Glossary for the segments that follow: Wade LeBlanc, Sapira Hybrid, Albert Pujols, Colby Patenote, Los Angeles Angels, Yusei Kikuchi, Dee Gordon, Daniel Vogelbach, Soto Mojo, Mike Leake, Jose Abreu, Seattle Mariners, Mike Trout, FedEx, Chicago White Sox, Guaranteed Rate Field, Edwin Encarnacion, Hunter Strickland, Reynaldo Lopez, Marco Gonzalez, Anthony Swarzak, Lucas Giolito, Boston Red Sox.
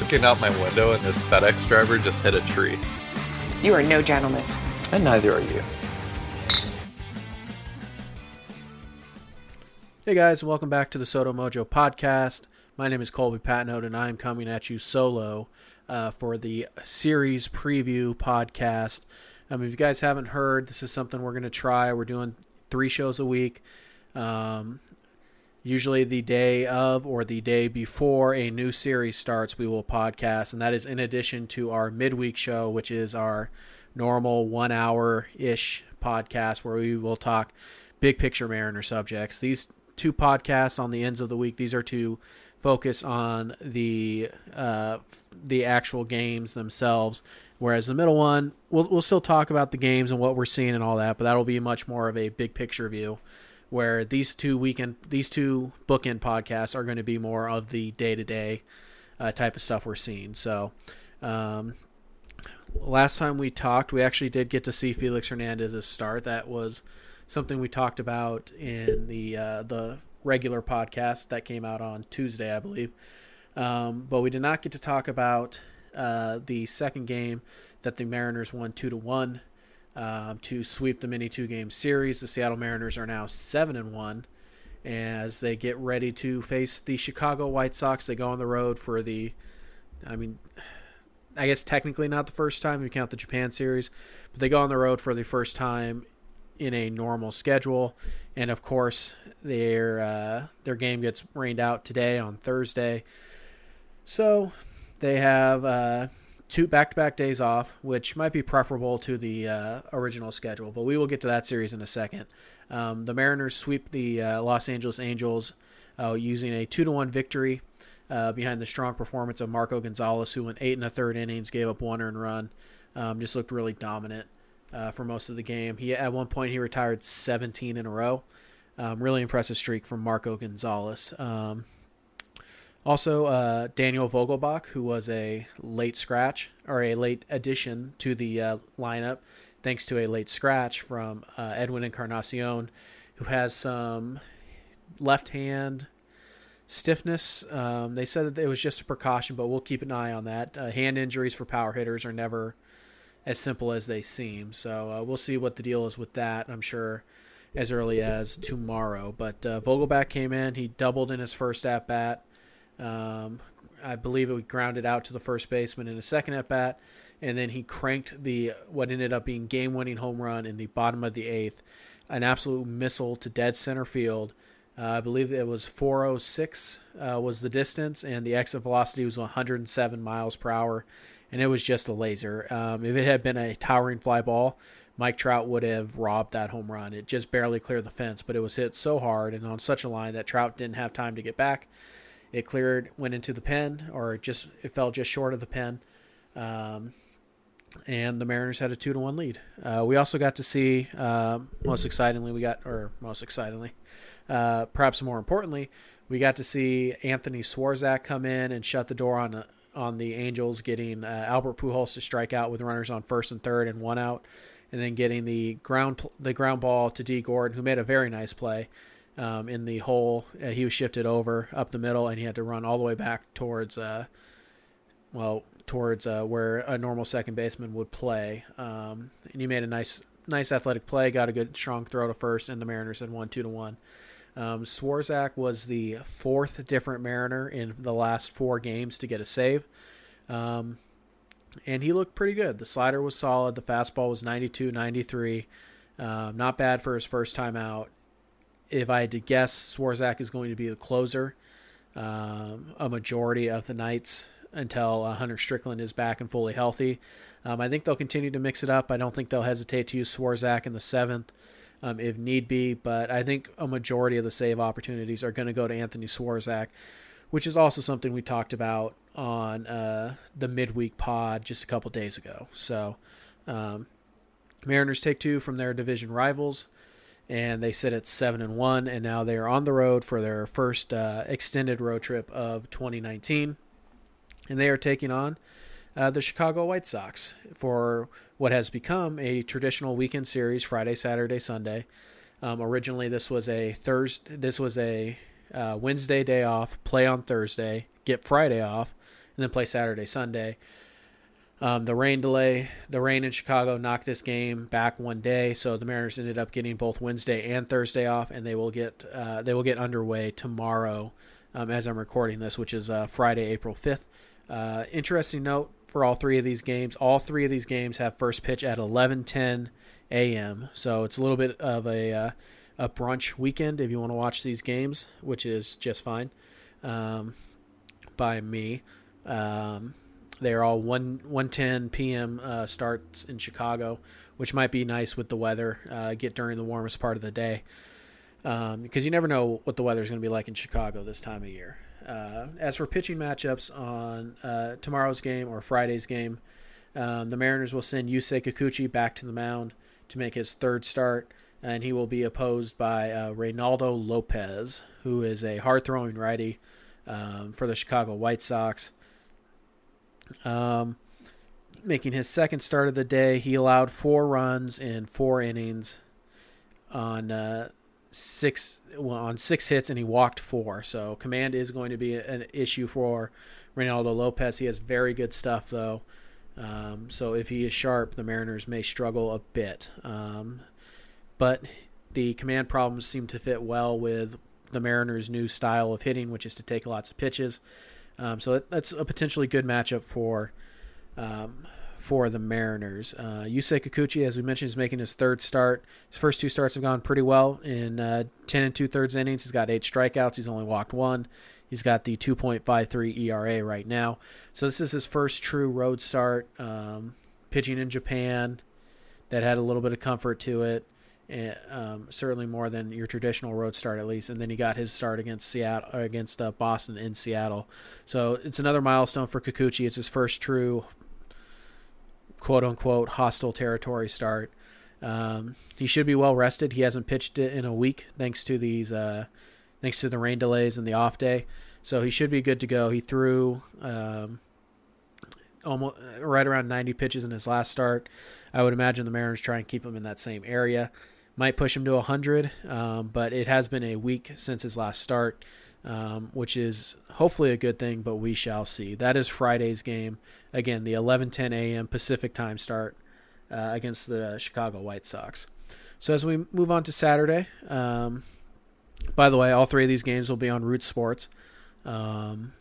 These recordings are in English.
Looking out my window, and this FedEx driver just hit a tree. You are no gentleman. And neither are you. Hey guys, welcome back to the Soto Mojo podcast. My name is Colby Patenote, and I am coming at you solo for the series preview podcast. If you guys haven't heard, this is something we're going to try. We're doing 3 shows a week, usually the day of or the day before a new series starts. We will podcast, and that is in addition to our midweek show, which is our normal 1-hour-ish podcast where we will talk big picture Mariner subjects. These 2 podcasts on the ends of the week, these are to focus on the actual games themselves, whereas the middle one, we'll still talk about the games and what we're seeing and all that, but that'll be much more of a big picture view, where these 2 bookend podcasts are going to be more of the day-to-day type of stuff we're seeing. So last time we talked, we actually did get to see Felix Hernandez's start. That was something we talked about in the regular podcast that came out on Tuesday, I believe. But we did not get to talk about the second game that the Mariners won 2-1 to sweep the mini 2-game series. The Seattle Mariners are now 7-1 as they get ready to face the Chicago White Sox. They go on the road for I guess technically not the first time if you count the Japan series, but they go on the road for the first time in a normal schedule. And of course their game gets rained out today on Thursday. So they have 2 back-to-back days off, which might be preferable to the original schedule, but we will get to that series in a second. The Mariners sweep the Los Angeles Angels using a 2-1 victory behind the strong performance of Marco Gonzalez, who went 8 1/3 innings, gave up 1 earned run, just looked really dominant for most of the game. At one point, he retired 17 in a row. Really impressive streak from Marco Gonzalez. Also, Daniel Vogelbach, who was a late addition to the lineup, thanks to a late scratch from Edwin Encarnacion, who has some left hand stiffness. They said that it was just a precaution, but we'll keep an eye on that. Hand injuries for power hitters are never as simple as they seem, so we'll see what the deal is with that, I'm sure, as early as tomorrow. But Vogelbach came in. He doubled in his first at-bat. I believe it grounded out to the first baseman in the second at-bat, and then he cranked what ended up being game-winning home run in the bottom of the 8th, an absolute missile to dead center field. I believe it was 406 was the distance, and the exit velocity was 107 miles per hour, and it was just a laser. If it had been a towering fly ball, Mike Trout would have robbed that home run. It just barely cleared the fence, but it was hit so hard and on such a line that Trout didn't have time to get back. It cleared, went into the pen, or it fell just short of the pen, and the Mariners had a 2-1 lead. We also got to see, perhaps more importantly, we got to see Anthony Swarzak come in and shut the door on the Angels, getting Albert Pujols to strike out with runners on first and third and 1 out, and then getting the ground ball to Dee Gordon, who made a very nice play. In the hole, he was shifted over up the middle, and he had to run all the way back towards where a normal second baseman would play. And he made a nice athletic play, got a good strong throw to first, and the Mariners had won 2-1. Swarzak was the 4th different Mariner in the last 4 games to get a save, and he looked pretty good. The slider was solid. The fastball was 92, 93, not bad for his first time out. If I had to guess, Swarzak is going to be the closer a majority of the nights until Hunter Strickland is back and fully healthy. I think they'll continue to mix it up. I don't think they'll hesitate to use Swarzak in the 7th if need be, but I think a majority of the save opportunities are going to go to Anthony Swarzak, which is also something we talked about on the midweek pod just a couple days ago. So Mariners take two from their division rivals, and they sit at 7-1, and now they are on the road for their first extended road trip of 2019, and they are taking on the Chicago White Sox for what has become a traditional weekend series, Friday, Saturday, Sunday. Originally, this was a Wednesday day off, play on Thursday, get Friday off, and then play Saturday, Sunday. The rain in Chicago knocked this game back one day, so the Mariners ended up getting both Wednesday and Thursday off, and they will get underway tomorrow, as I'm recording this, which is Friday, April 5th. Interesting note for all three of these games. All three of these games have first pitch at 11:10 a.m. So it's a little bit of a brunch weekend if you want to watch these games, which is just fine by me. They're all 1:10 p.m. Starts in Chicago, which might be nice with the weather. Get during the warmest part of the day, because you never know what the weather is going to be like in Chicago this time of year. As for pitching matchups on tomorrow's game or Friday's game, the Mariners will send Yusei Kikuchi back to the mound to make his third start, and he will be opposed by Reynaldo Lopez, who is a hard-throwing righty for the Chicago White Sox. Making his second start of the day, he allowed 4 runs in 4 innings on six hits, and he walked 4. So command is going to be an issue for Reynaldo Lopez. He has very good stuff, though. So if he is sharp, the Mariners may struggle a bit. But the command problems seem to fit well with the Mariners' new style of hitting, which is to take lots of pitches. So that's a potentially good matchup for the Mariners. Yusei Kikuchi, as we mentioned, is making his third start. His first 2 starts have gone pretty well. In 10 2/3 innings, he's got 8 strikeouts. He's only walked 1. He's got the 2.53 ERA right now. So this is his first true road start, pitching in Japan that had a little bit of comfort to it, and, certainly more than your traditional road start, at least. And then he got his start against Boston in Seattle. So it's another milestone for Kikuchi. It's his first true quote-unquote hostile territory start. He should be well-rested. He hasn't pitched it in a week thanks to the rain delays and the off day. So he should be good to go. He threw almost right around 90 pitches in his last start. I would imagine the Mariners try and keep him in that same area. Might push him to 100, but it has been a week since his last start, which is hopefully a good thing, but we shall see. That is Friday's game. Again, the 11:10 a.m. Pacific time start against the Chicago White Sox. So as we move on to Saturday, by the way, all three of these games will be on Root Sports. As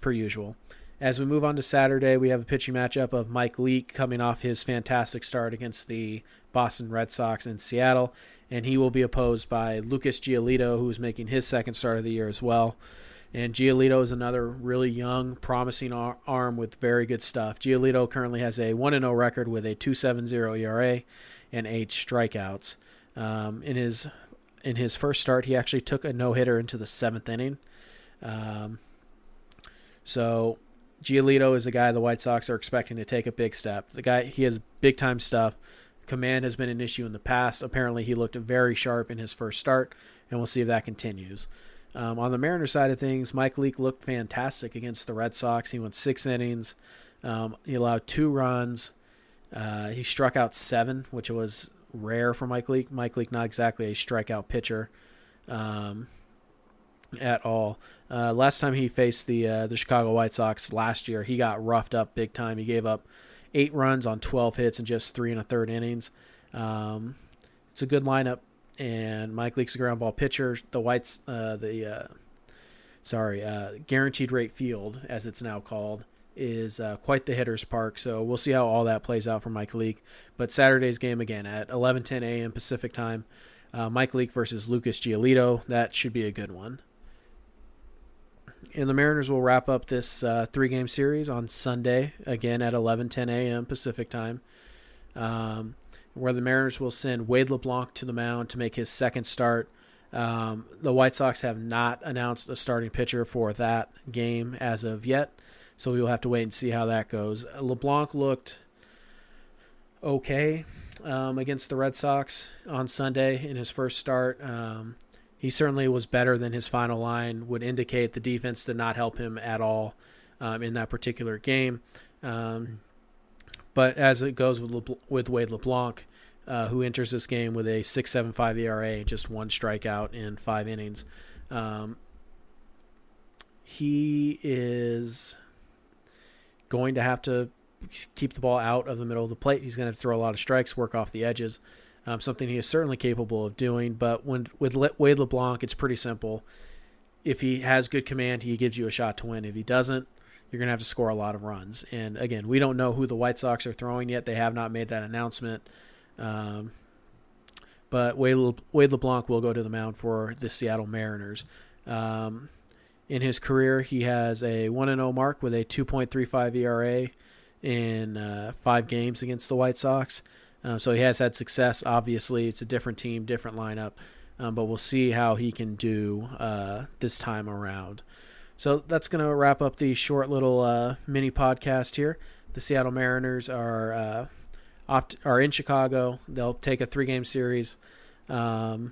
per usual. As we move on to Saturday, we have a pitching matchup of Mike Leake coming off his fantastic start against the Boston Red Sox in Seattle, and he will be opposed by Lucas Giolito, who is making his second start of the year as well. And Giolito is another really young, promising arm with very good stuff. Giolito currently has a 1-0 record with a 2.70 ERA and 8 strikeouts. In his first start, he actually took a no-hitter into the 7th inning. So Giolito is a guy the White Sox are expecting to take a big step. He has big-time stuff. Command has been an issue in the past. Apparently, he looked very sharp in his first start, and we'll see if that continues. On the Mariners side of things, Mike Leake looked fantastic against the Red Sox. He went 6 innings. He allowed 2 runs. He struck out 7, which was rare for Mike Leake. Mike Leake, not exactly a strikeout pitcher at all. Last time he faced the Chicago White Sox last year, he got roughed up big time. He gave up 8 runs on 12 hits in just 3 1/3 innings. It's a good lineup, and Mike Leake's a ground ball pitcher. The Whites, Guaranteed Rate Field, as it's now called, is quite the hitter's park. So we'll see how all that plays out for Mike Leake. But Saturday's game again at 11:10 a.m. Pacific time. Mike Leake versus Lucas Giolito. That should be a good one. And the Mariners will wrap up this 3-game series on Sunday, again at 11:10 a.m. Pacific time, where the Mariners will send Wade LeBlanc to the mound to make his second start The White Sox have not announced a starting pitcher for that game as of yet, so we'll have to wait and see how that goes. LeBlanc looked okay against the Red Sox on Sunday in his first start. He certainly was better than his final line would indicate. The defense did not help him at all in that particular game. But as it goes with Wade LeBlanc, who enters this game with a 6.75 ERA, just one strikeout in 5 innings. He is going to have to keep the ball out of the middle of the plate. He's going to have to throw a lot of strikes, work off the edges, something he is certainly capable of doing. But with Wade LeBlanc, it's pretty simple. If he has good command, he gives you a shot to win. If he doesn't, you're going to have to score a lot of runs. And again, we don't know who the White Sox are throwing yet. They have not made that announcement. But Wade LeBlanc will go to the mound for the Seattle Mariners. In his career, he has a 1-0 mark with a 2.35 ERA in 5 games against the White Sox. So he has had success. Obviously, it's a different team, different lineup. But we'll see how he can do this time around. So that's going to wrap up the short little mini podcast here. The Seattle Mariners are in Chicago. They'll take a 3-game series. I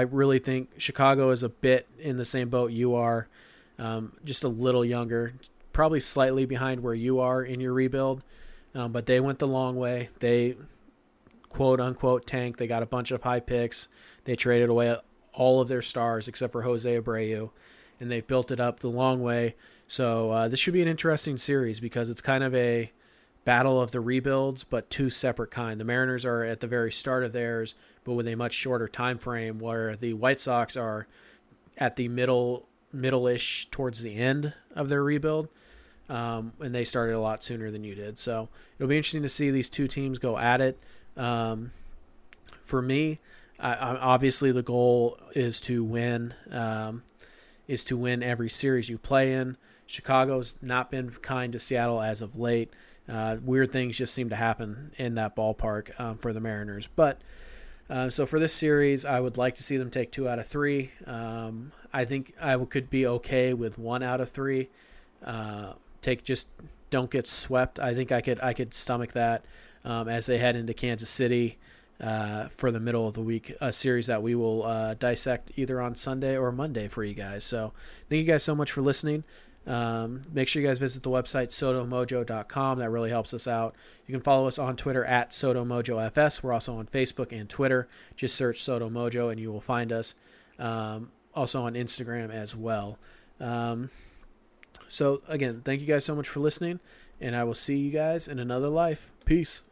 really think Chicago is a bit in the same boat you are, just a little younger, probably slightly behind where you are in your rebuild. But they went the long way. They, quote unquote, tanked. They got a bunch of high picks. They traded away all of their stars except for Jose Abreu. And they built it up the long way. So this should be an interesting series because it's kind of a battle of the rebuilds, but two separate kind. The Mariners are at the very start of theirs, but with a much shorter time frame, where the White Sox are at the middle-ish towards the end of their rebuild, and they started a lot sooner than you did. So it'll be interesting to see these two teams go at it. For me, obviously the goal is to win every series you play in. Chicago's not been kind to Seattle as of late. Weird things just seem to happen in that ballpark for the Mariners. But so for this series, I would like to see them take 2 out of 3. I think I could be okay with 1 out of 3. Don't get swept. I think I could stomach that as they head into Kansas City for the middle of the week, a series that we will dissect either on Sunday or Monday for you guys. So thank you guys so much for listening. Make sure you guys visit the website, sotomojo.com. That really helps us out. You can follow us on Twitter at SotoMojoFS. We're also on Facebook and Twitter. Just search Soto Mojo and you will find us. Also on Instagram as well. So again, thank you guys so much for listening, and I will see you guys in another life. Peace.